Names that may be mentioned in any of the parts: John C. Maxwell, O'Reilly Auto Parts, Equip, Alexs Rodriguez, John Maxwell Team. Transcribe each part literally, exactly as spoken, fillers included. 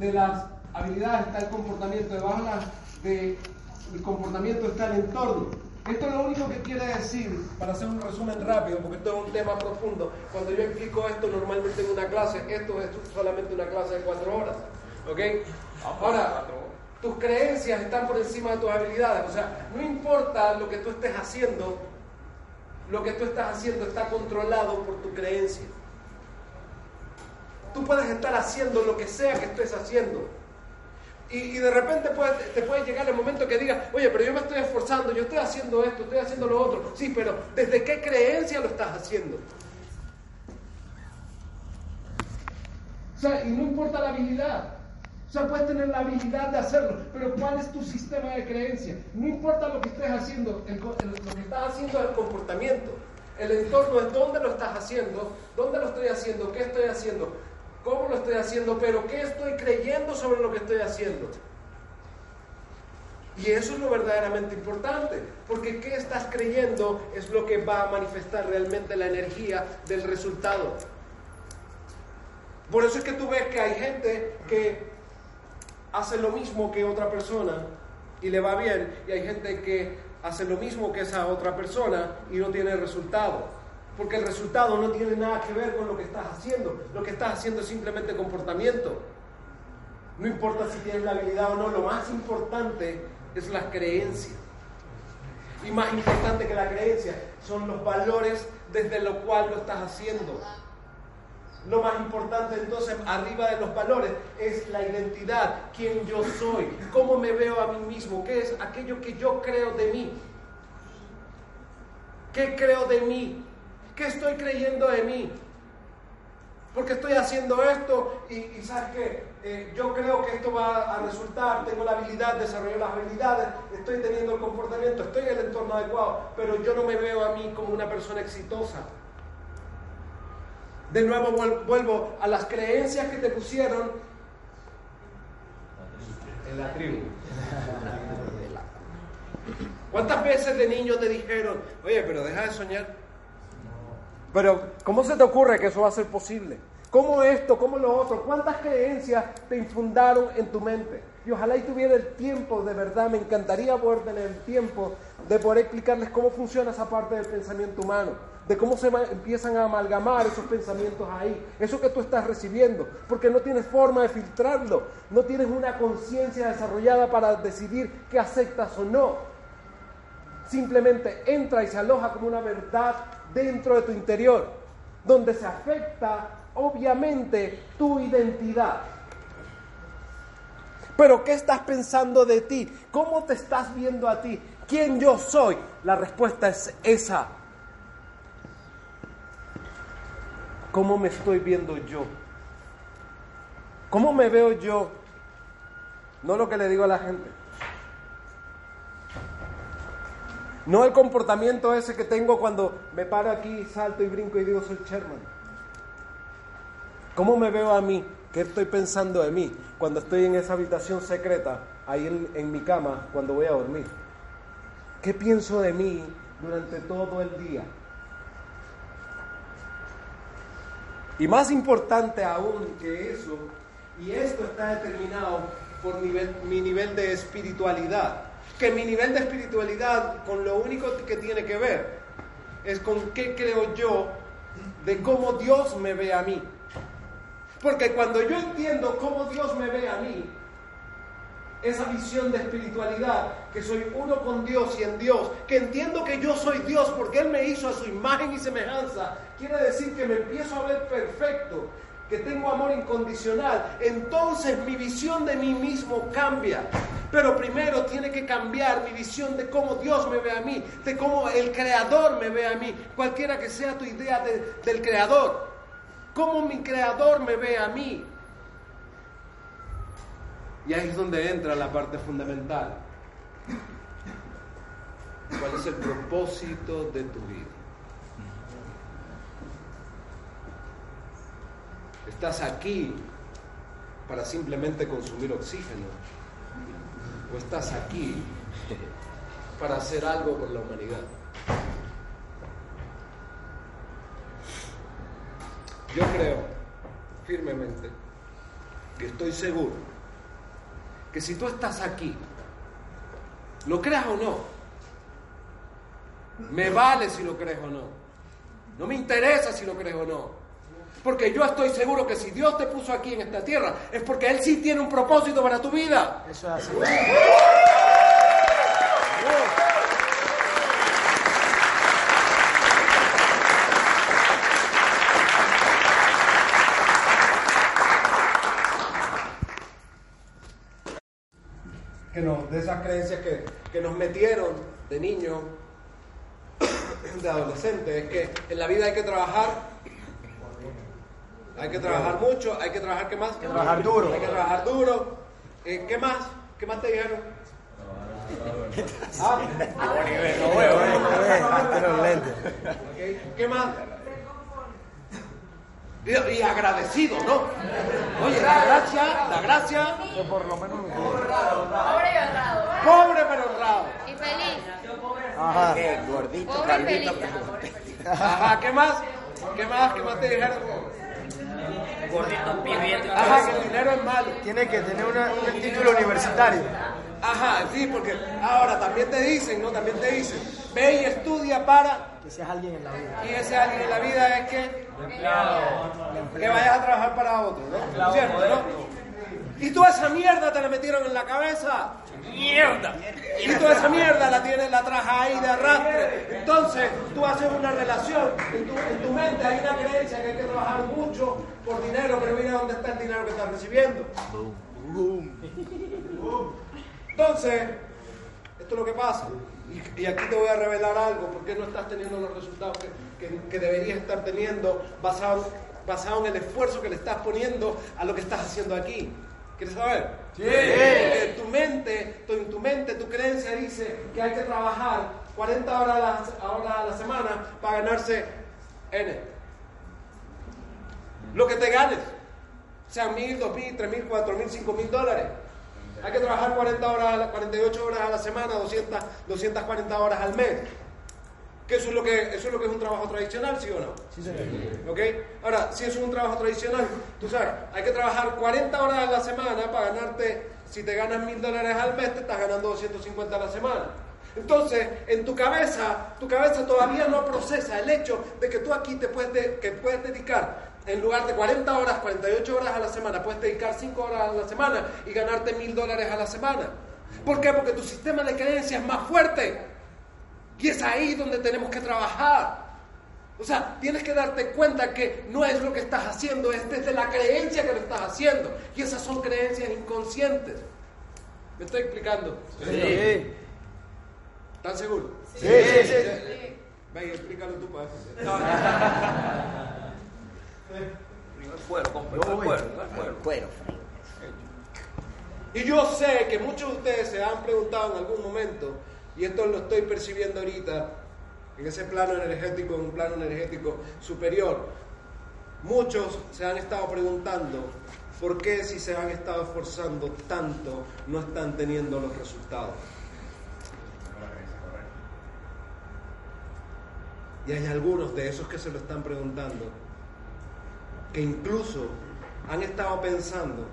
De las habilidades está el comportamiento, debajo de las de, el comportamiento está el entorno. Esto es lo único que quiere decir, para hacer un resumen rápido, porque esto es un tema profundo. Cuando yo explico esto normalmente en una clase, esto es solamente una clase de cuatro horas, ¿ok? Ahora, tus creencias están por encima de tus habilidades, o sea, no importa lo que tú estés haciendo, lo que tú estás haciendo está controlado por tu creencia. Tú puedes estar haciendo lo que sea que estés haciendo. Y, y de repente puede, te puede llegar el momento que digas, oye, pero yo me estoy esforzando, yo estoy haciendo esto, estoy haciendo lo otro. Sí, pero ¿desde qué creencia lo estás haciendo? O sea, y no importa la habilidad. O sea, puedes tener la habilidad de hacerlo, pero ¿cuál es tu sistema de creencia? No importa lo que estés haciendo, el, el, lo que estás haciendo es el comportamiento. El entorno es dónde lo estás haciendo, dónde lo estoy haciendo, qué estoy haciendo, cómo lo estoy haciendo, pero qué estoy creyendo sobre lo que estoy haciendo. Y eso es lo verdaderamente importante, porque qué estás creyendo es lo que va a manifestar realmente la energía del resultado. Por eso es que tú ves que hay gente que hace lo mismo que otra persona y le va bien, y hay gente que hace lo mismo que esa otra persona y no tiene resultado. Porque el resultado no tiene nada que ver con lo que estás haciendo. Lo que estás haciendo es simplemente comportamiento. No importa si tienes la habilidad o no, lo más importante es la creencia. Y más importante que la creencia son los valores desde los cuales lo estás haciendo. Lo más importante entonces, arriba de los valores, es la identidad, quién yo soy, cómo me veo a mí mismo, qué es aquello que yo creo de mí. ¿Qué creo de mí? ¿Qué estoy creyendo de mí? Porque estoy haciendo esto y, y ¿sabes qué? Eh, yo creo que esto va a resultar, tengo la habilidad, desarrollo las habilidades, estoy teniendo el comportamiento, estoy en el entorno adecuado, pero yo no me veo a mí como una persona exitosa. De nuevo vuelvo a las creencias que te pusieron en la tribu. ¿Cuántas veces de niño te dijeron, oye, pero deja de soñar? Pero, ¿cómo se te ocurre que eso va a ser posible? ¿Cómo esto? ¿Cómo lo otro? ¿Cuántas creencias te infundaron en tu mente? Y ojalá y tuviera el tiempo, de verdad, me encantaría poder tener el tiempo de poder explicarles cómo funciona esa parte del pensamiento humano, de cómo se empiezan a amalgamar esos pensamientos ahí, eso que tú estás recibiendo, porque no tienes forma de filtrarlo, no tienes una conciencia desarrollada para decidir qué aceptas o no. Simplemente entra y se aloja como una verdad dentro de tu interior, donde se afecta obviamente tu identidad. Pero ¿qué estás pensando de ti? ¿Cómo te estás viendo a ti? ¿Quién yo soy? La respuesta es esa. ¿Cómo me estoy viendo yo? ¿Cómo me veo yo? No lo que le digo a la gente. No el comportamiento ese que tengo cuando me paro aquí, salto y brinco y digo soy Sherman. ¿Cómo me veo a mí? ¿Qué estoy pensando de mí? Cuando estoy en esa habitación secreta, ahí en, en mi cama, cuando voy a dormir. ¿Qué pienso de mí durante todo el día? Y más importante aún que eso, y esto está determinado por nivel, mi nivel de espiritualidad. Que mi nivel de espiritualidad con lo único que tiene que ver es con qué creo yo de cómo Dios me ve a mí. Porque cuando yo entiendo cómo Dios me ve a mí, esa visión de espiritualidad, que soy uno con Dios y en Dios, que entiendo que yo soy Dios porque Él me hizo a su imagen y semejanza, quiere decir que me empiezo a ver perfecto, que tengo amor incondicional, entonces mi visión de mí mismo cambia. Pero primero tiene que cambiar mi visión de cómo Dios me ve a mí, de cómo el Creador me ve a mí, cualquiera que sea tu idea de, del Creador. Cómo mi Creador me ve a mí. Y ahí es donde entra la parte fundamental. ¿Cuál es el propósito de tu vida? ¿Estás aquí para simplemente consumir oxígeno? ¿O estás aquí para hacer algo con la humanidad? Yo creo firmemente, que estoy seguro, que si tú estás aquí, lo creas o no, me vale si lo crees o no, no me interesa si lo crees o no, porque yo estoy seguro que si Dios te puso aquí en esta tierra, es porque Él sí tiene un propósito para tu vida. Eso es así. De esas creencias que, que nos metieron de niños, de adolescentes, es que en la vida hay que trabajar, hay que trabajar mucho, hay que trabajar, ¿qué más? Hay que trabajar duro. Hay que trabajar duro. Eh, ¿Qué más? ¿Qué más te dijeron? Ah, ¿qué más? Y, y agradecido, ¿no? Oye, la gracia, la gracia. Yo por lo menos. Pobre y honrado. Pobre pero honrado. Y feliz. Ajá. Qué gordito, pobre feliz. Pero... Ajá, ¿qué más? ¿Qué más? ¿Qué más te dijeron? Gordito, pidiendo. Ajá, que el dinero es malo. Tiene que tener una, un título universitario. Ajá, sí, porque ahora también te dicen, ¿no? También te dicen, ve y estudia para... Que seas alguien en la vida. Y ese alguien en la vida es que... Empleado. Que vayas a trabajar para otro, ¿no? Empleado, ¿cierto, moderno, no? Y toda esa mierda te la metieron en la cabeza. ¡Mierda! Y toda esa mierda la tienes, la trajas ahí de arrastre. Entonces, tú haces una relación. En tu, en tu mente hay una creencia que hay que trabajar mucho por dinero, pero mira dónde está el dinero que estás recibiendo. Entonces, esto es lo que pasa. Y, y aquí te voy a revelar algo, porque no estás teniendo los resultados que, que, que deberías estar teniendo basado, basado en el esfuerzo que le estás poniendo a lo que estás haciendo aquí. ¿Quieres saber? Sí. En tu mente, tu, en tu mente, tu creencia dice que hay que trabajar cuarenta horas a la, horas a la semana para ganarse N. Lo que te ganes, sean mil, dos mil, tres mil, cuatro mil, cinco mil dólares. Hay que trabajar cuarenta horas, cuarenta y ocho horas a la semana, doscientas, doscientas cuarenta horas al mes. Que eso es lo que, eso es lo que es un trabajo tradicional, ¿sí o no? Sí, señor. ¿Okay? Ahora, si eso es un trabajo tradicional, tú sabes, hay que trabajar cuarenta horas a la semana para ganarte, si te ganas mil dólares al mes, te estás ganando doscientos cincuenta a la semana. Entonces, en tu cabeza, tu cabeza todavía no procesa el hecho de que tú aquí te puedes, de, que puedes dedicar... En lugar de cuarenta horas, cuarenta y ocho horas a la semana, puedes dedicar cinco horas a la semana y ganarte mil dólares a la semana. ¿Por qué? Porque tu sistema de creencias es más fuerte. Y es ahí donde tenemos que trabajar. O sea, tienes que darte cuenta que no es lo que estás haciendo, es desde la creencia que lo estás haciendo. Y esas son creencias inconscientes. ¿Me estoy explicando? Sí. ¿Están seguros? Sí. sí, sí, sí. Venga, explícalo tú para eso. Cuero, cuero, cuero. Y yo sé que muchos de ustedes se han preguntado en algún momento, y esto lo estoy percibiendo ahorita, en ese plano energético, en un plano energético superior, muchos se han estado preguntando por qué, si se han estado esforzando tanto, no están teniendo los resultados. Y hay algunos de esos que se lo están preguntando, que incluso han estado pensando,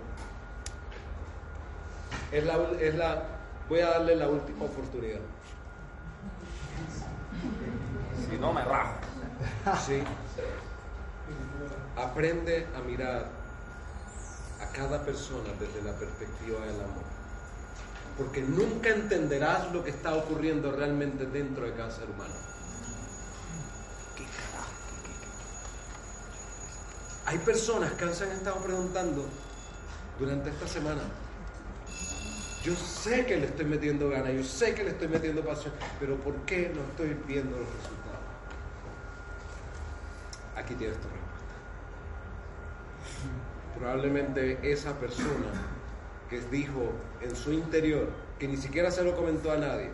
es la, es la, voy a darle la última oportunidad. Si no me rajo. Sí. Aprende a mirar a cada persona desde la perspectiva del amor, porque nunca entenderás lo que está ocurriendo realmente dentro de cada ser humano. Hay personas que se han estado preguntando durante esta semana, yo sé que le estoy metiendo ganas, yo sé que le estoy metiendo pasión, pero ¿por qué no estoy viendo los resultados? Aquí tienes tu respuesta. Probablemente esa persona que dijo en su interior, que ni siquiera se lo comentó a nadie.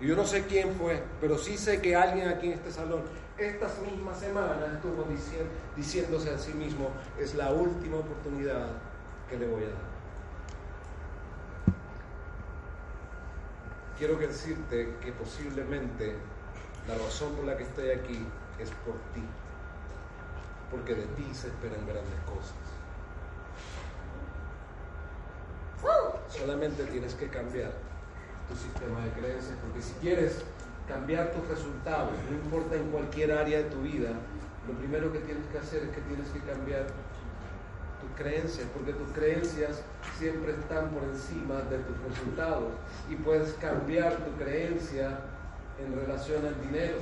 Y yo no sé quién fue, pero sí sé que alguien aquí en este salón estas mismas semanas estuvo diciendo, diciéndose a sí mismo: es la última oportunidad que le voy a dar. Quiero decirte que posiblemente la razón por la que estoy aquí es por ti, porque de ti se esperan grandes cosas. Solamente tienes que cambiar tu sistema de creencias, porque si quieres cambiar tus resultados, no importa en cualquier área de tu vida, lo primero que tienes que hacer es que tienes que cambiar tus creencias, porque tus creencias siempre están por encima de tus resultados, y puedes cambiar tu creencia en relación al dinero,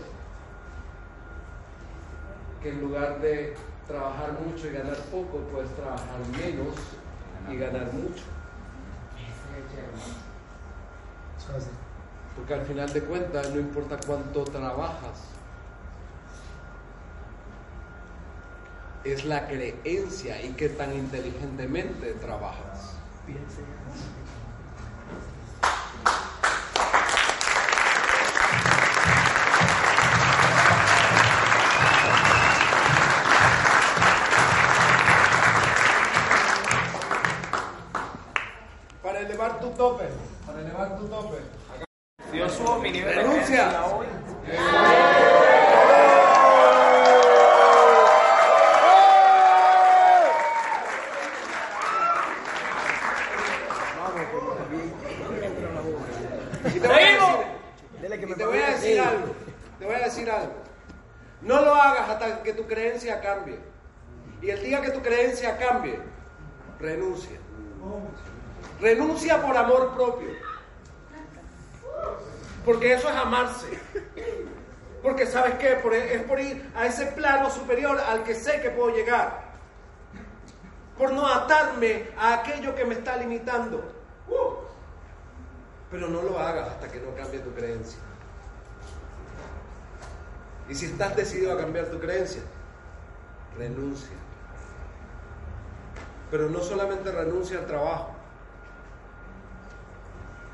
que en lugar de trabajar mucho y ganar poco, puedes trabajar menos y ganar mucho. Porque al final de cuentas no importa cuánto trabajas, es la creencia y qué tan inteligentemente trabajas. Para elevar tu tope, para elevar tu tope. Dios subo mi nivel. Renuncia. Y te voy a decir, te voy a decir algo, te voy a decir algo. No lo hagas hasta que tu creencia cambie. Y el día que tu creencia cambie, renuncia. Renuncia por amor propio. Porque eso es amarse. Porque ¿sabes qué? Por, es por ir a ese plano superior al que sé que puedo llegar. Por no atarme a aquello que me está limitando. Uh. Pero no lo hagas hasta que no cambie tu creencia. Y si estás decidido a cambiar tu creencia, renuncia. Pero no solamente renuncia al trabajo.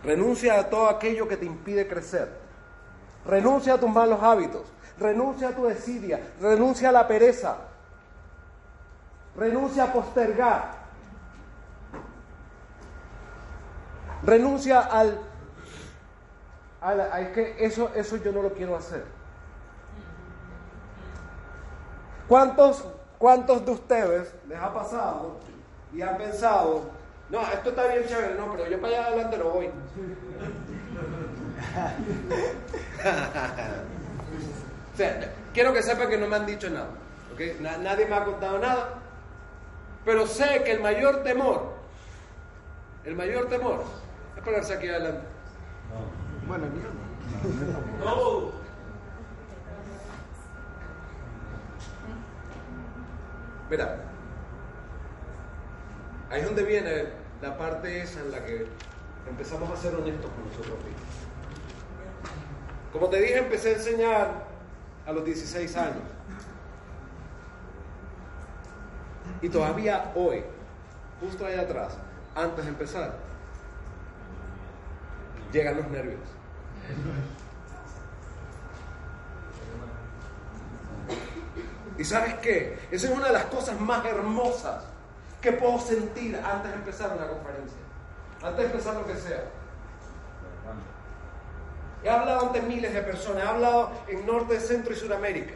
Renuncia a todo aquello que te impide crecer. Renuncia a tus malos hábitos. Renuncia a tu desidia. Renuncia a la pereza. Renuncia a postergar. Renuncia al... al a, es que eso, eso yo no lo quiero hacer. ¿Cuántos, cuántos de ustedes les ha pasado y han pensado... No, esto está bien chévere, no, pero yo para allá adelante no voy. O sea, quiero que sepan que no me han dicho nada, ¿okay? Na- nadie me ha contado nada, pero sé que el mayor temor, el mayor temor es ponerse aquí adelante. No. Bueno, no. No. Mira. Ahí es donde viene la parte esa en la que empezamos a ser honestos con nosotros mismos. Como te dije, empecé a enseñar a los dieciséis años. Y todavía hoy, justo allá atrás, antes de empezar, llegan los nervios. ¿Y sabes qué? Esa es una de las cosas más hermosas que puedo sentir antes de empezar una conferencia, antes de empezar lo que sea. He hablado ante miles de personas, he hablado en Norte, Centro y Sudamérica.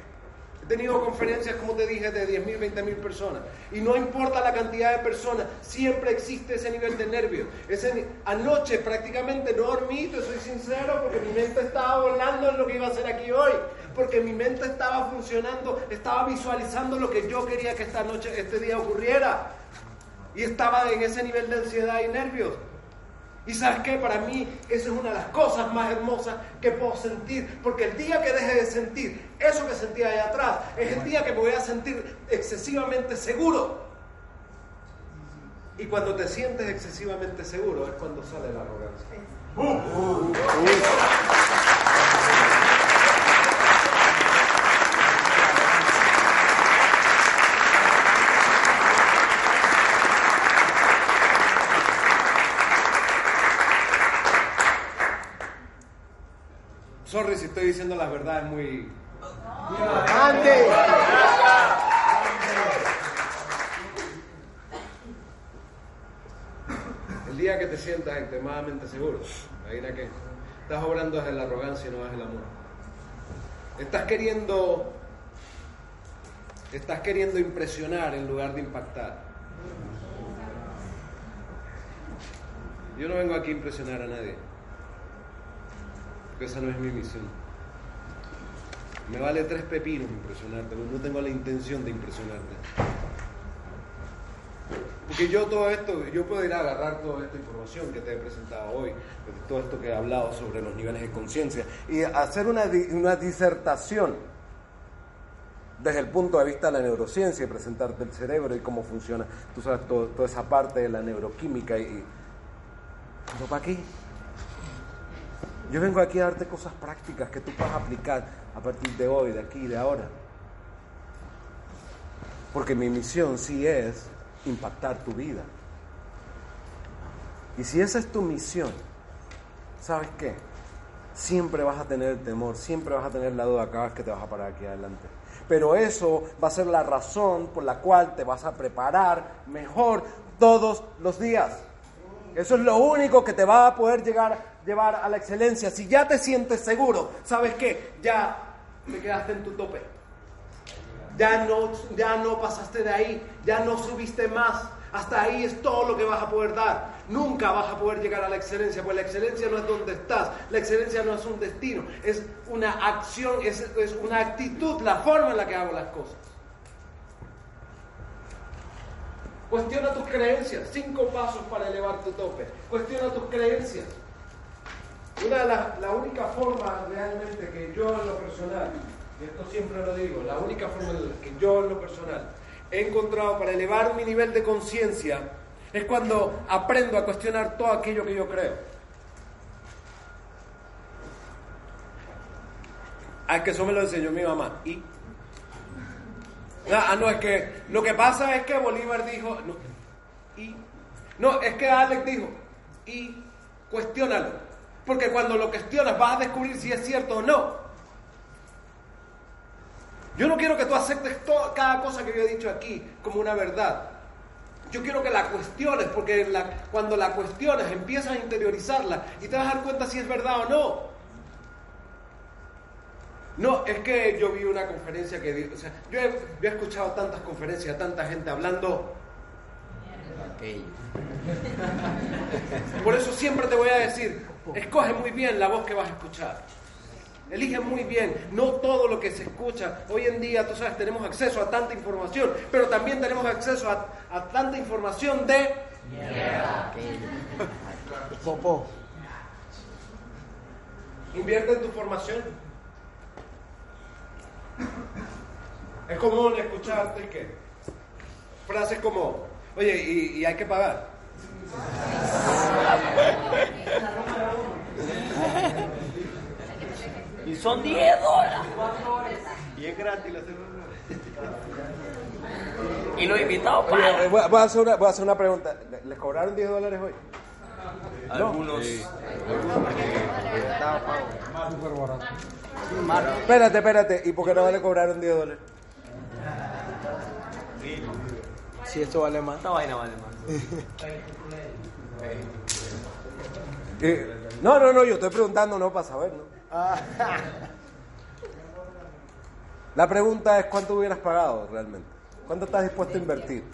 He tenido conferencias, como te dije, de diez mil, veinte mil personas. Y no importa la cantidad de personas, siempre existe ese nivel de nervios. Ese, anoche prácticamente no dormí, te soy sincero, porque mi mente estaba volando en lo que iba a hacer aquí hoy. Porque mi mente estaba funcionando, estaba visualizando lo que yo quería que esta noche, este día ocurriera. Y estaba en ese nivel de ansiedad y nervios. Y ¿sabes qué? Para mí esa es una de las cosas más hermosas que puedo sentir. Porque el día que deje de sentir eso que sentía allá atrás, es el día que me voy a sentir excesivamente seguro. Y cuando te sientes excesivamente seguro es cuando sale la arrogancia. Uh, uh, uh, uh. Sorry si estoy diciendo las verdades muy... ¡Antes! El día que te sientas extremadamente seguro, imagina que estás obrando desde la arrogancia y no desde el amor. Estás queriendo... Estás queriendo impresionar en lugar de impactar. Yo no vengo aquí a impresionar a nadie, porque esa no es mi misión. Me vale tres pepinos impresionarte, porque no tengo la intención de impresionarte. Porque yo todo esto, yo puedo ir a agarrar toda esta información que te he presentado hoy, todo esto que he hablado sobre los niveles de conciencia, y hacer una, una disertación desde el punto de vista de la neurociencia y presentarte el cerebro y cómo funciona, tú sabes, todo, toda esa parte de la neuroquímica. Y ¿no para qué? Yo vengo aquí a darte cosas prácticas que tú puedas aplicar a partir de hoy, de aquí, de ahora, porque mi misión sí es impactar tu vida. Y si esa es tu misión, ¿sabes qué? Siempre vas a tener el temor, siempre vas a tener la duda cada vez que te vas a parar aquí adelante. Pero eso va a ser la razón por la cual te vas a preparar mejor todos los días. Eso es lo único que te va a poder llegar, llevar a la excelencia. Si ya te sientes seguro, ¿sabes qué? Ya te quedaste en tu tope. Ya no, ya no pasaste de ahí, ya no subiste más. Hasta ahí es todo lo que vas a poder dar. Nunca vas a poder llegar a la excelencia, porque la excelencia no es donde estás, la excelencia no es un destino, es una acción, es, es una actitud, la forma en la que hago las cosas. Cuestiona tus creencias, cinco pasos para elevar tu tope. Cuestiona tus creencias. Una de las, la única forma realmente que yo en lo personal, y esto siempre lo digo, la única forma en la que yo en lo personal he encontrado para elevar mi nivel de conciencia es cuando aprendo a cuestionar todo aquello que yo creo. Ah, es que eso me lo enseñó mi mamá. ¿Y? Ah, no, es que lo que pasa es que Bolívar dijo... No, y, no es que Alex dijo... Y cuestiónalo. Porque cuando lo cuestionas vas a descubrir si es cierto o no. Yo no quiero que tú aceptes toda, cada cosa que yo he dicho aquí como una verdad. Yo quiero que la cuestiones, porque la, cuando la cuestiones empiezas a interiorizarla y te vas a dar cuenta si es verdad o no. No, es que yo vi una conferencia que... O sea, yo he, yo he escuchado tantas conferencias, tanta gente hablando... Okay. Por eso siempre te voy a decir, escoge muy bien la voz que vas a escuchar. Elige muy bien, no todo lo que se escucha. Hoy en día, tú sabes, tenemos acceso a tanta información, pero también tenemos acceso a, a tanta información de... Yeah. Popó. Invierte en tu formación. Es común escucharte que frases como, oye, y, y hay que pagar. Y son diez dólares. Y es gratis la celular. Y los invitados para. Voy, voy a hacer una, voy a hacer una pregunta. ¿Les cobraron diez dólares hoy? Algunos. Sí. Espérate, espérate. ¿Y por qué no le cobraron diez dólares? Si esto vale más. Esta vaina vale más. No, no, no. Yo estoy preguntando no para saber, ¿no? La pregunta es cuánto hubieras pagado realmente, cuánto estás dispuesto a invertir.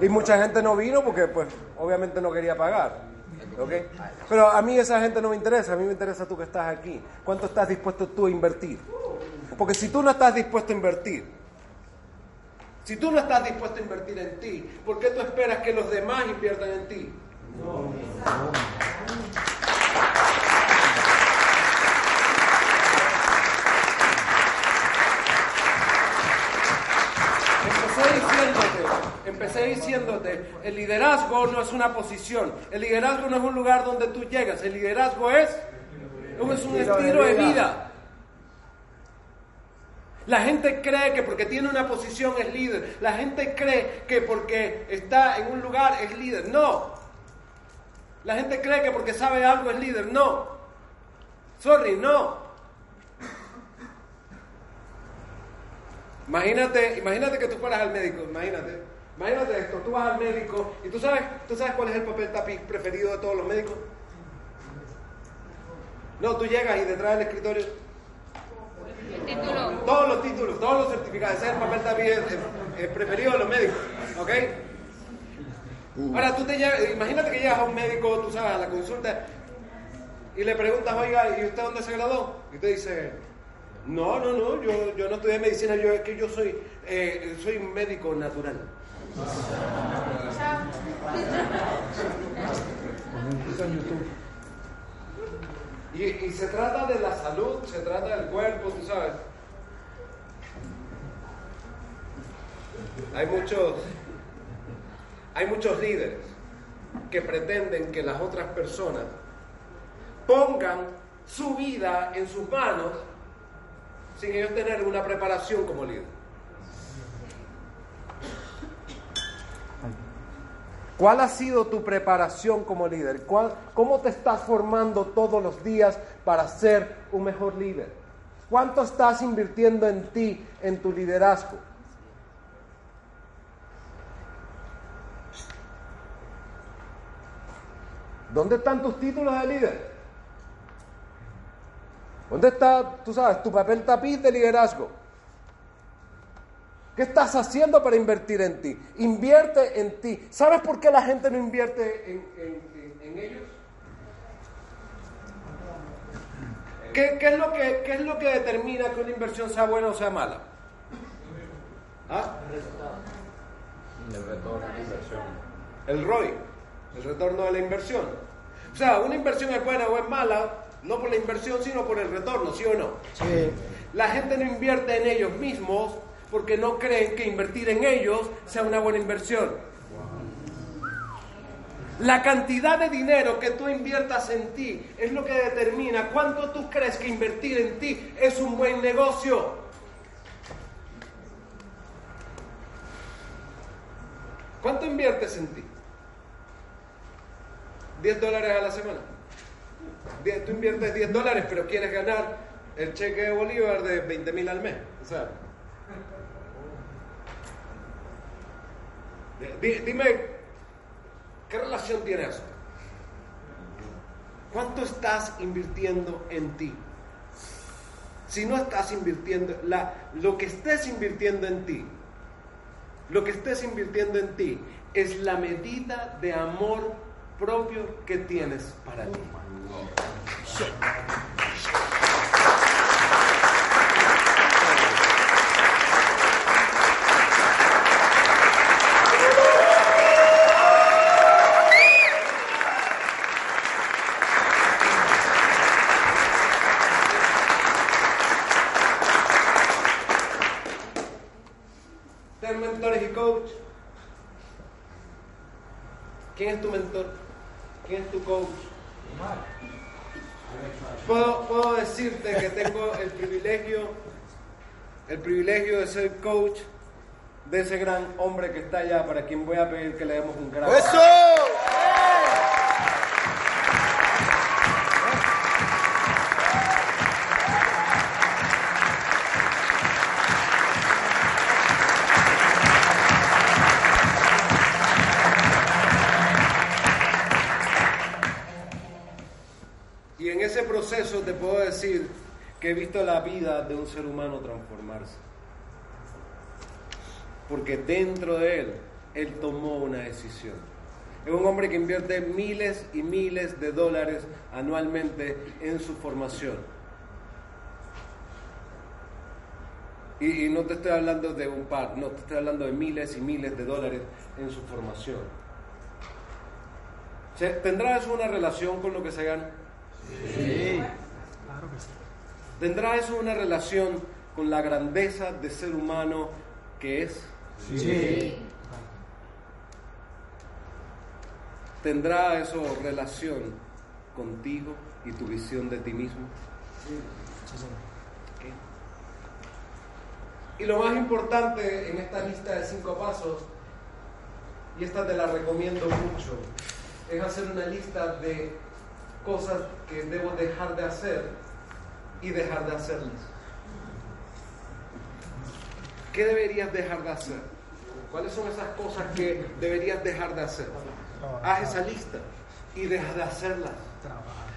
Y mucha gente no vino porque pues obviamente no quería pagar, ¿okay? Pero a mí esa gente no me interesa, a mí me interesa tú que estás aquí, cuánto estás dispuesto tú a invertir. Porque si tú no estás dispuesto a invertir, si tú no estás dispuesto a invertir en ti, ¿por qué tú esperas que los demás inviertan en ti? No, no. Empecé diciéndote, empecé diciéndote, el liderazgo no es una posición, el liderazgo no es un lugar donde tú llegas, el liderazgo es, es un estilo de vida. La gente cree que porque tiene una posición es líder, la gente cree que porque está en un lugar es líder, no. La gente cree que porque sabe algo es líder. No. Sorry, no. Imagínate, imagínate que tú fueras al médico, imagínate. Imagínate esto, tú vas al médico y tú sabes, tú sabes cuál es el papel tapiz preferido de todos los médicos. No, tú llegas y detrás del escritorio. El título. Todos los títulos, todos los certificados. Ese es el papel tapiz el, el preferido de los médicos. ¿Ok? Ahora tú te llegas, imagínate que llegas a un médico, tú sabes, a la consulta y le preguntas, oiga, ¿y usted dónde se graduó? Y usted dice, no, no, no, yo, yo no estudié medicina, yo es que yo soy, eh, soy médico natural. Y, y se trata de la salud, se trata del cuerpo, tú sabes. Hay muchos, hay muchos líderes que pretenden que las otras personas pongan su vida en sus manos sin ellos tener una preparación como líder. ¿Cuál ha sido tu preparación como líder? ¿Cuál, ¿Cómo te estás formando todos los días para ser un mejor líder? ¿Cuánto estás invirtiendo en ti, en tu liderazgo? ¿Dónde están tus títulos de líder? ¿Dónde está, tú sabes, tu papel tapiz de liderazgo? ¿Qué estás haciendo para invertir en ti? Invierte en ti. ¿Sabes por qué la gente no invierte en, en, en, en ellos? ¿Qué, qué, es lo que, ¿Qué es lo que determina que una inversión sea buena o sea mala? ¿Ah? El retorno de la inversión. El R O I, el retorno de la inversión. O sea, una inversión es buena o es mala, no por la inversión, sino por el retorno, ¿sí o no? Sí. La gente no invierte en ellos mismos porque no creen que invertir en ellos sea una buena inversión. La cantidad de dinero que tú inviertas en ti es lo que determina cuánto tú crees que invertir en ti es un buen negocio. ¿Cuánto inviertes en ti? diez dólares a la semana. Tú inviertes diez dólares, pero quieres ganar el cheque de Bolívar de veinte mil al mes. O sea, dime, ¿qué relación tiene eso? ¿Cuánto estás invirtiendo en ti? Si no estás invirtiendo, la, lo que estés invirtiendo en ti, lo que estés invirtiendo en ti es la medida de amor propio que tienes para ti. ¿Ten mentores y coach? ¿Quién es tu mentor? ¿Quién es tu coach? Puedo, puedo decirte que tengo el privilegio, el privilegio de ser coach de ese gran hombre que está allá, para quien voy a pedir que le demos un gran aplauso. ¡Eso! Te puedo decir que he visto la vida de un ser humano transformarse, porque dentro de él él tomó una decisión. Es un hombre que invierte miles y miles de dólares anualmente en su formación, y, y no te estoy hablando de un par, no, te estoy hablando de miles y miles de dólares en su formación. ¿Tendrá eso una relación con lo que se gana? Sí. ¿Tendrá eso una relación con la grandeza de ser humano que es? Sí. ¿Tendrá eso relación contigo y tu visión de ti mismo? Sí. ¿Okay? Y lo más importante en esta lista de cinco pasos, y esta te la recomiendo mucho, es hacer una lista de cosas que debo dejar de hacer y dejar de hacerlas. ¿Qué deberías dejar de hacer? ¿Cuáles son esas cosas que deberías dejar de hacer? Haz esa lista y deja de hacerlas.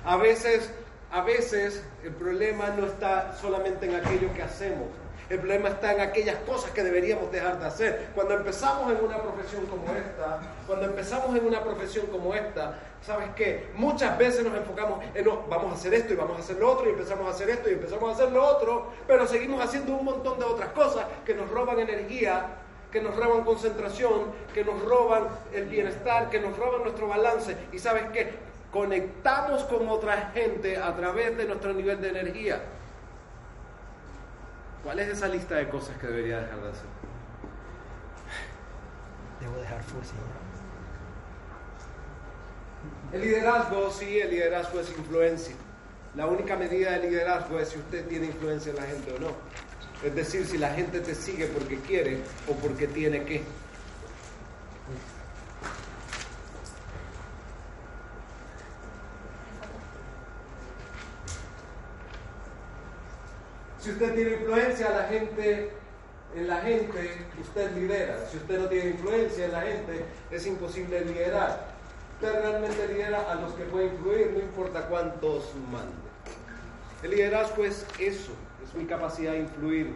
A veces, a veces el problema no está solamente en aquello que hacemos. El problema está en aquellas cosas que deberíamos dejar de hacer. Cuando empezamos en una profesión como esta, cuando empezamos en una profesión como esta, ¿sabes qué? Muchas veces nos enfocamos en, no, vamos a hacer esto y vamos a hacer lo otro, y empezamos a hacer esto y empezamos a hacer lo otro, pero seguimos haciendo un montón de otras cosas que nos roban energía, que nos roban concentración, que nos roban el bienestar, que nos roban nuestro balance. ¿Y sabes qué? Conectamos con otra gente a través de nuestro nivel de energía. ¿Cuál es esa lista de cosas que debería dejar de hacer? Debo dejar fuerza. El liderazgo, sí, el liderazgo es influencia. La única medida de liderazgo es si usted tiene influencia en la gente o no. Es decir, si la gente te sigue porque quiere o porque tiene que. Si usted tiene influencia la gente, en la gente, usted lidera. Si usted no tiene influencia en la gente, es imposible liderar. Usted realmente lidera a los que puede influir, no importa cuántos mande. El liderazgo es eso, es mi capacidad de influir.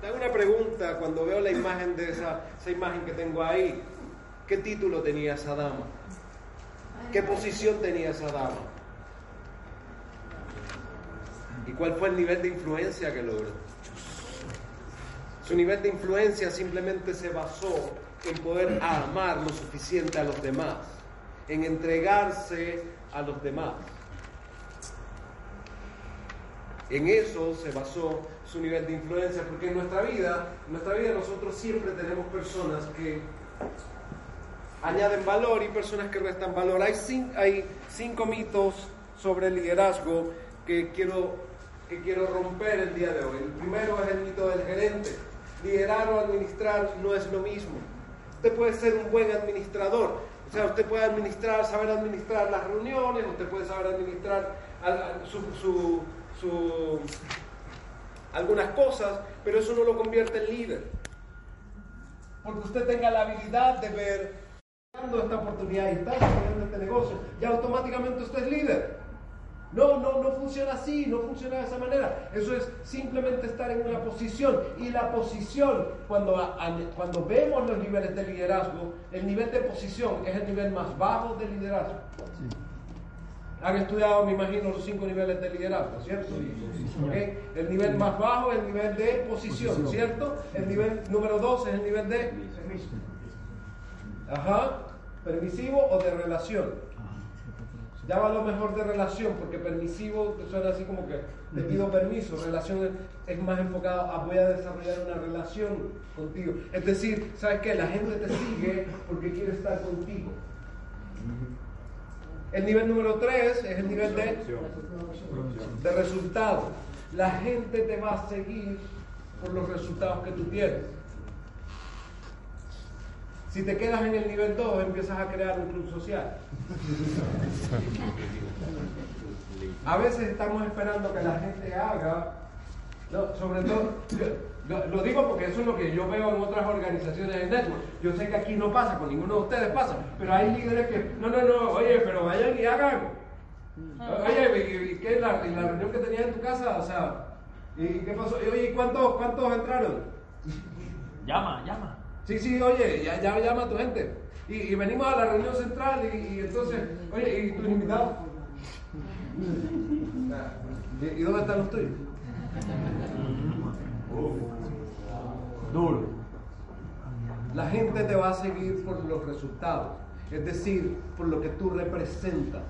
Te hago una pregunta cuando veo la imagen de esa, esa imagen que tengo ahí. ¿Qué título tenía esa dama? ¿Qué posición tenía esa dama? ¿Y cuál fue el nivel de influencia que logró? Su nivel de influencia simplemente se basó en poder amar lo suficiente a los demás, en entregarse a los demás. En eso se basó su nivel de influencia, porque en nuestra vida, en nuestra vida nosotros siempre tenemos personas que añaden valor y personas que restan valor. Hay cinco, hay cinco mitos sobre el liderazgo que quiero... que quiero romper el día de hoy. El primero es el mito del gerente. Liderar o administrar no es lo mismo. Usted puede ser un buen administrador, o sea, usted puede administrar, saber administrar las reuniones, usted puede saber administrar su, su, su, algunas cosas, pero eso no lo convierte en líder. Porque usted tenga la habilidad de ver esta oportunidad y está desarrollando este negocio, ya automáticamente usted es líder. No, no, no funciona así, no funciona de esa manera. Eso es simplemente estar en una posición. Y la posición, cuando, cuando vemos los niveles de liderazgo, el nivel de posición es el nivel más bajo de liderazgo. Sí. Han estudiado, me imagino, los cinco niveles de liderazgo, ¿cierto? Sí, sí, sí. ¿Okay? El nivel más bajo es el nivel de posición, posición, ¿cierto? El nivel número dos es el nivel de... Ajá. Permisivo o de relación. Ya va lo mejor de relación, porque permisivo suena así como que te pido permiso. Relación es más enfocado a voy a desarrollar una relación contigo. Es decir, ¿sabes qué? La gente te sigue porque quiere estar contigo. El nivel número tres es el nivel de, de resultados. La gente te va a seguir por los resultados que tú tienes. Si te quedas en el nivel dos, empiezas a crear un club social. A veces estamos esperando que la gente haga, no, sobre todo, yo, lo, lo digo porque eso es lo que yo veo en otras organizaciones de network. Yo sé que aquí no pasa, con ninguno de ustedes pasa, pero hay líderes que, no, no, no, oye, pero vayan y hagan. Oye, ¿y qué? La, la reunión que tenías en tu casa, o sea, ¿y qué pasó? Oye, ¿cuántos, cuántos entraron? Llama, llama. Sí, sí, oye, ya, ya llama a tu gente. Y, y venimos a la reunión central y, y entonces, oye, ¿y tus invitados? ¿Y, ¿Y dónde están los tuyos? Oh. Duro. La gente te va a seguir por los resultados, es decir, por lo que tú representas.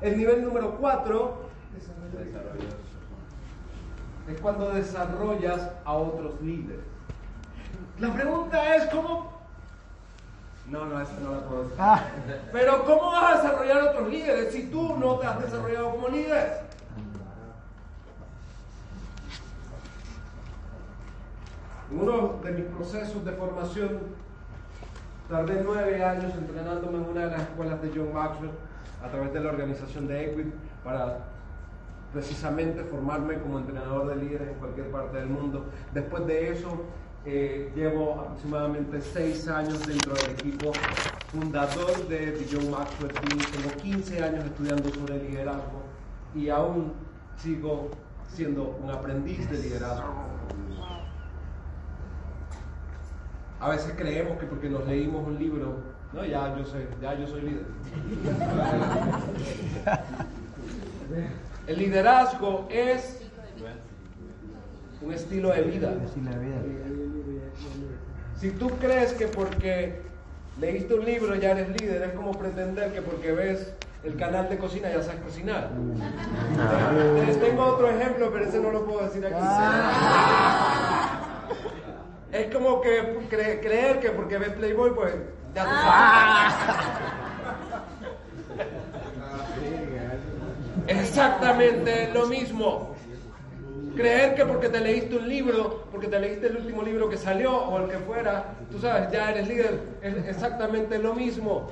El nivel número cuatro es cuando desarrollas a otros líderes. La pregunta es, ¿cómo? No, no, esa no la puedo decir. Ah. Pero, ¿cómo vas a desarrollar otros líderes si tú no te has desarrollado como líder? En uno de mis procesos de formación Tardé nueve años entrenándome en una de las escuelas de John Maxwell a través de la organización de Equip para precisamente formarme como entrenador de líderes en cualquier parte del mundo. Después de eso, eh, llevo aproximadamente seis años dentro del equipo fundador de The John Maxwell Team. Tengo quince años estudiando sobre liderazgo y aún sigo siendo un aprendiz de liderazgo. A veces creemos que porque nos leímos un libro, no, ya yo soy, ya yo soy líder. El liderazgo es un estilo de vida. Si tú crees que porque leíste un libro ya eres líder, es como pretender que porque ves el canal de cocina ya sabes cocinar. Les tengo otro ejemplo, pero ese no lo puedo decir aquí. Es como que cre creer que porque ves Playboy, pues ya te sabes. Exactamente lo mismo. Creer que porque te leíste un libro, porque te leíste el último libro que salió o el que fuera, tú sabes, ya eres líder. Es exactamente lo mismo.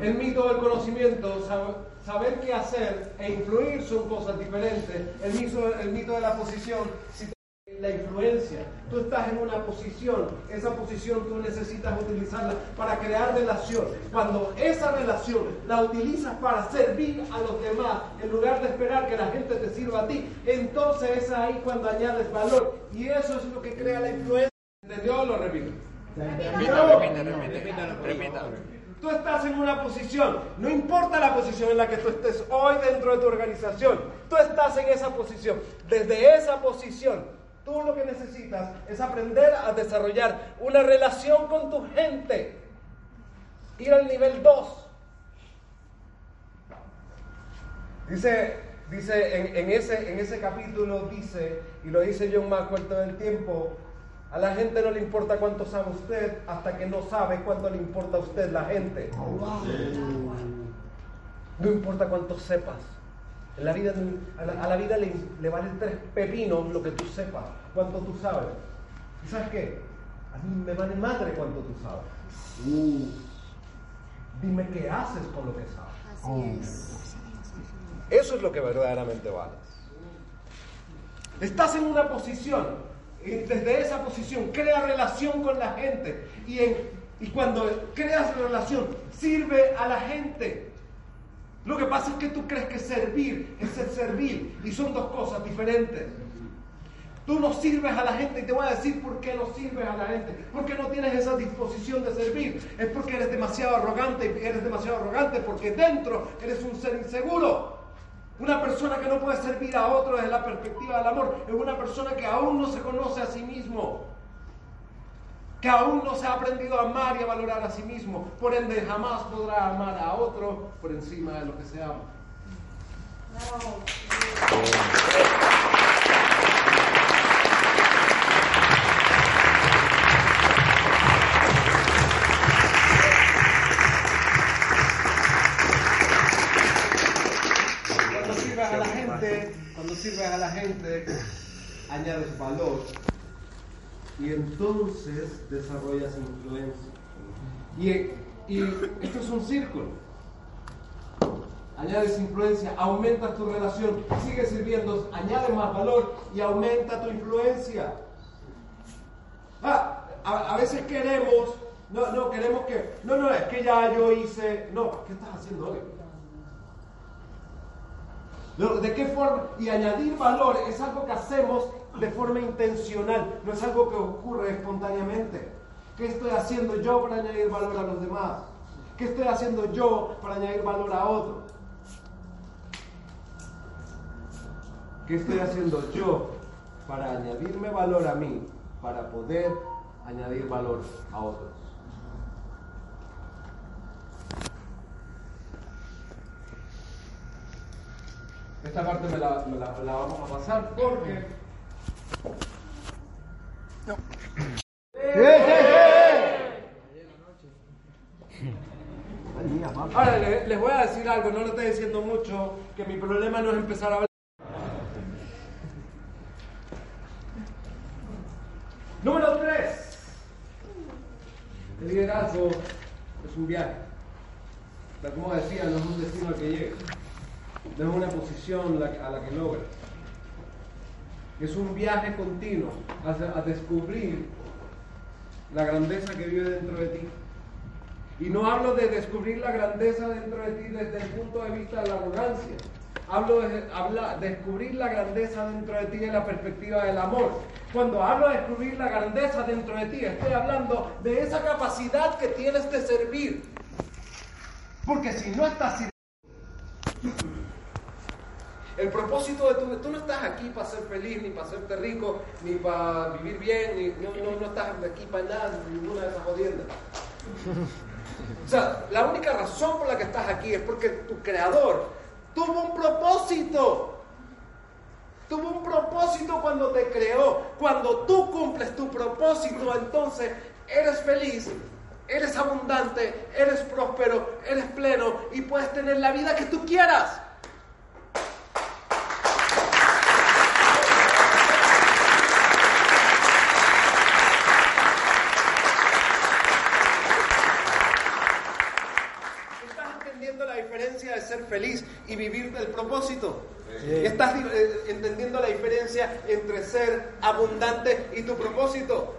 El mito del conocimiento, ¿sabes? Saber qué hacer e influir son cosas diferentes. El mito, el mito de la posición, si te, la influencia. Tú estás en una posición, esa posición tú necesitas utilizarla para crear relación. Cuando esa relación la utilizas para servir a los demás, en lugar de esperar que la gente te sirva a ti, entonces es ahí cuando añades valor. Y eso es lo que crea la influencia. ¿Entendió? Lo repito. Repítalo, repítalo, repítalo. Tú estás en una posición, no importa la posición en la que tú estés hoy dentro de tu organización, tú estás en esa posición. Desde esa posición, tú lo que necesitas es aprender a desarrollar una relación con tu gente. Ir al nivel dos. Dice, dice en, en, ese, en ese capítulo, dice, y lo dice John Maxwell todo el tiempo, a la gente no le importa cuánto sabe usted hasta que no sabe cuánto le importa a usted la gente. Oh, wow. No importa cuánto sepas. En la vida, a, la, a la vida le, le vale tres pepinos lo que tú sepas, cuánto tú sabes. ¿Y sabes qué? A mí me vale madre cuánto tú sabes. Uh, dime qué haces con lo que sabes. Oh. Eso es lo que verdaderamente vale. Estás en una posición. Desde esa posición, crea relación con la gente. Y, en, y cuando creas relación, sirve a la gente. Lo que pasa es que tú crees que servir es ser servil. Y son dos cosas diferentes. Tú no sirves a la gente y te voy a decir por qué no sirves a la gente. Porque no tienes esa disposición de servir. Es porque eres demasiado arrogante. Eres demasiado arrogante porque dentro eres un ser inseguro. Una persona que no puede servir a otro desde la perspectiva del amor es una persona que aún no se conoce a sí mismo, que aún no se ha aprendido a amar y a valorar a sí mismo, por ende jamás podrá amar a otro por encima de lo que se ama. Bravo. Cuando sirves a la gente, añades valor y entonces desarrollas influencia. Y, y esto es un círculo. Añades influencia, aumentas tu relación, sigues sirviendo, añades más valor y aumenta tu influencia. Ah, a, a veces queremos, no, no, queremos que, no, no, es que ya yo hice, no, ¿qué estás haciendo hoy? ¿De qué forma? Y añadir valor es algo que hacemos de forma intencional, no es algo que ocurre espontáneamente. ¿Qué estoy haciendo yo para añadir valor a los demás? ¿Qué estoy haciendo yo para añadir valor a otro? ¿Qué estoy haciendo yo para añadirme valor a mí, para poder añadir valor a otros? Esta parte me la, me la, la vamos a pasar porque... No. Ahora, les, les voy a decir algo, no lo estoy diciendo mucho, que mi problema no es empezar a hablar. Número tres. El liderazgo es un viaje. La, como decía, no es un destino al que llega. No es una posición a la que logra. Es un viaje continuo a, a descubrir la grandeza que vive dentro de ti. Y no hablo de descubrir la grandeza dentro de ti desde el punto de vista de la arrogancia. Hablo de habla, descubrir la grandeza dentro de ti en la perspectiva del amor. Cuando hablo de descubrir la grandeza dentro de ti, estoy hablando de esa capacidad que tienes de servir. Porque si no estás sirviendo, el propósito de tu... Tú no estás aquí para ser feliz, ni para hacerte rico, ni para vivir bien, ni, no, no, no estás aquí para nada, ninguna de esas jodiendas. O sea, la única razón por la que estás aquí es porque tu creador tuvo un propósito. Tuvo un propósito cuando te creó. Cuando tú cumples tu propósito, entonces eres feliz, eres abundante, eres próspero, eres pleno y puedes tener la vida que tú quieras. Feliz y vivir del propósito. Sí. Estás eh, entendiendo la diferencia entre ser abundante y tu propósito.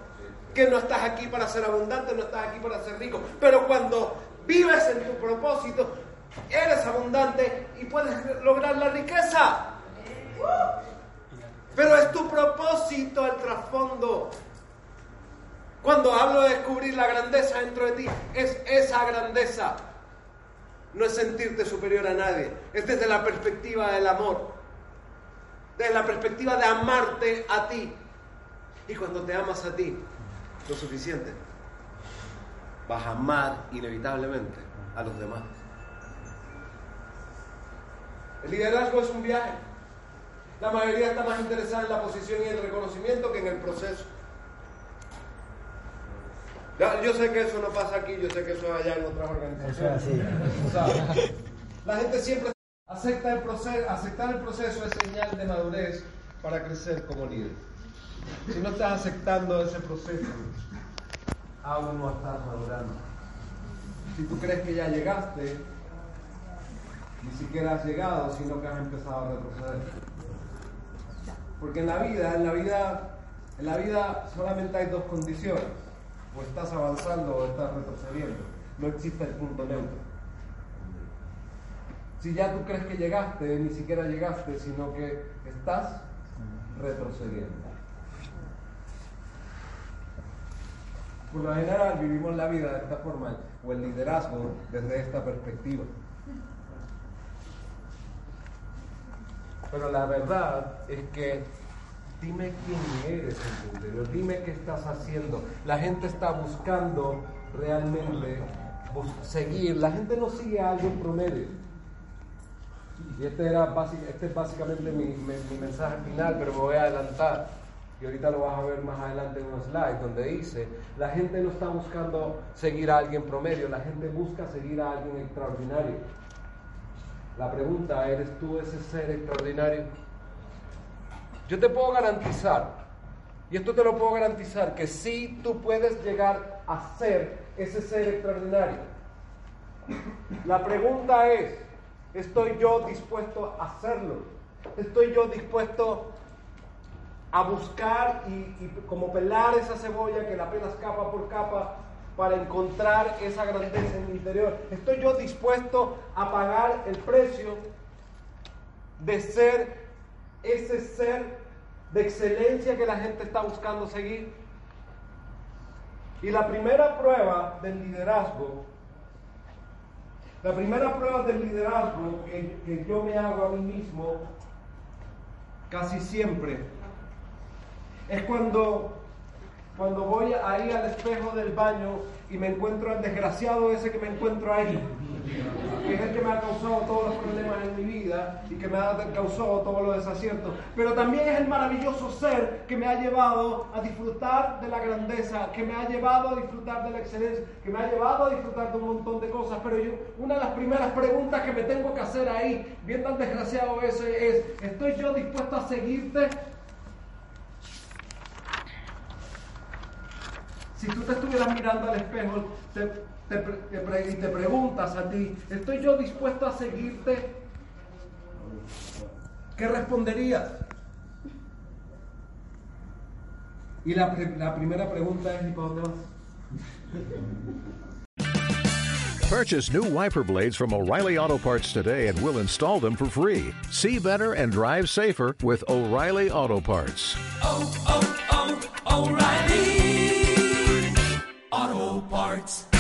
Que no estás aquí para ser abundante, no estás aquí para ser rico. Pero cuando vives en tu propósito, eres abundante y puedes lograr la riqueza. Pero es tu propósito el trasfondo. Cuando hablo de descubrir la grandeza dentro de ti, es esa grandeza. No es sentirte superior a nadie. Es desde la perspectiva del amor. Desde la perspectiva de amarte a ti. Y cuando te amas a ti lo suficiente, vas a amar inevitablemente a los demás. El liderazgo es un viaje. La mayoría está más interesada en la posición y el reconocimiento que en el proceso. Yo sé que eso no pasa aquí, yo sé que eso es allá en otras organizaciones. Sí, sí. O sea, la gente siempre acepta el proceso. Aceptar el proceso es señal de madurez para crecer como líder. Si no estás aceptando ese proceso, aún no estás madurando. Si tú crees que ya llegaste, ni siquiera has llegado, sino que has empezado a retroceder. Porque en la vida, en la vida, en la vida solamente hay dos condiciones. O estás avanzando o estás retrocediendo. No existe el punto neutro. Si ya tú crees que llegaste, ni siquiera llegaste, sino que estás retrocediendo. Por lo general vivimos la vida de esta forma, o el liderazgo desde esta perspectiva. Pero la verdad es que dime quién eres en tu interior, dime qué estás haciendo. La gente está buscando realmente seguir. La gente no sigue a alguien promedio. Y este, era basic, este es básicamente mi, mi, mi mensaje final, pero me voy a adelantar. Y ahorita lo vas a ver más adelante en unos slides, donde dice, la gente no está buscando seguir a alguien promedio, la gente busca seguir a alguien extraordinario. La pregunta, ¿eres tú ese ser extraordinario? Yo te puedo garantizar, y esto te lo puedo garantizar, que sí tú puedes llegar a ser ese ser extraordinario. La pregunta es, ¿estoy yo dispuesto a hacerlo? ¿Estoy yo dispuesto a buscar y, y como pelar esa cebolla que la pelas capa por capa para encontrar esa grandeza en mi interior? ¿Estoy yo dispuesto a pagar el precio de ser ese ser de excelencia que la gente está buscando seguir? Y la primera prueba del liderazgo, la primera prueba del liderazgo que, que yo me hago a mí mismo casi siempre, es cuando, cuando voy ahí al espejo del baño y me encuentro al desgraciado ese que me encuentro ahí. Que es el que me ha causado todos los problemas en mi vida y que me ha causado todos los desaciertos, pero también es el maravilloso ser que me ha llevado a disfrutar de la grandeza, que me ha llevado a disfrutar de la excelencia, que me ha llevado a disfrutar de un montón de cosas. Pero yo, una de las primeras preguntas que me tengo que hacer ahí, bien tan desgraciado ese, es, ¿estoy yo dispuesto a seguirte? Si tú te estuvieras mirando al espejo te, te, te pre, y te preguntas a ti, ¿estoy yo dispuesto a seguirte? ¿Qué responderías? Y la, la primera pregunta es, ¿y para dónde vas? Purchase new wiper blades from O'Reilly Auto Parts today and we'll install them for free. See better and drive safer with O'Reilly Auto Parts. Oh, oh, oh, O'Reilly Auto Parts.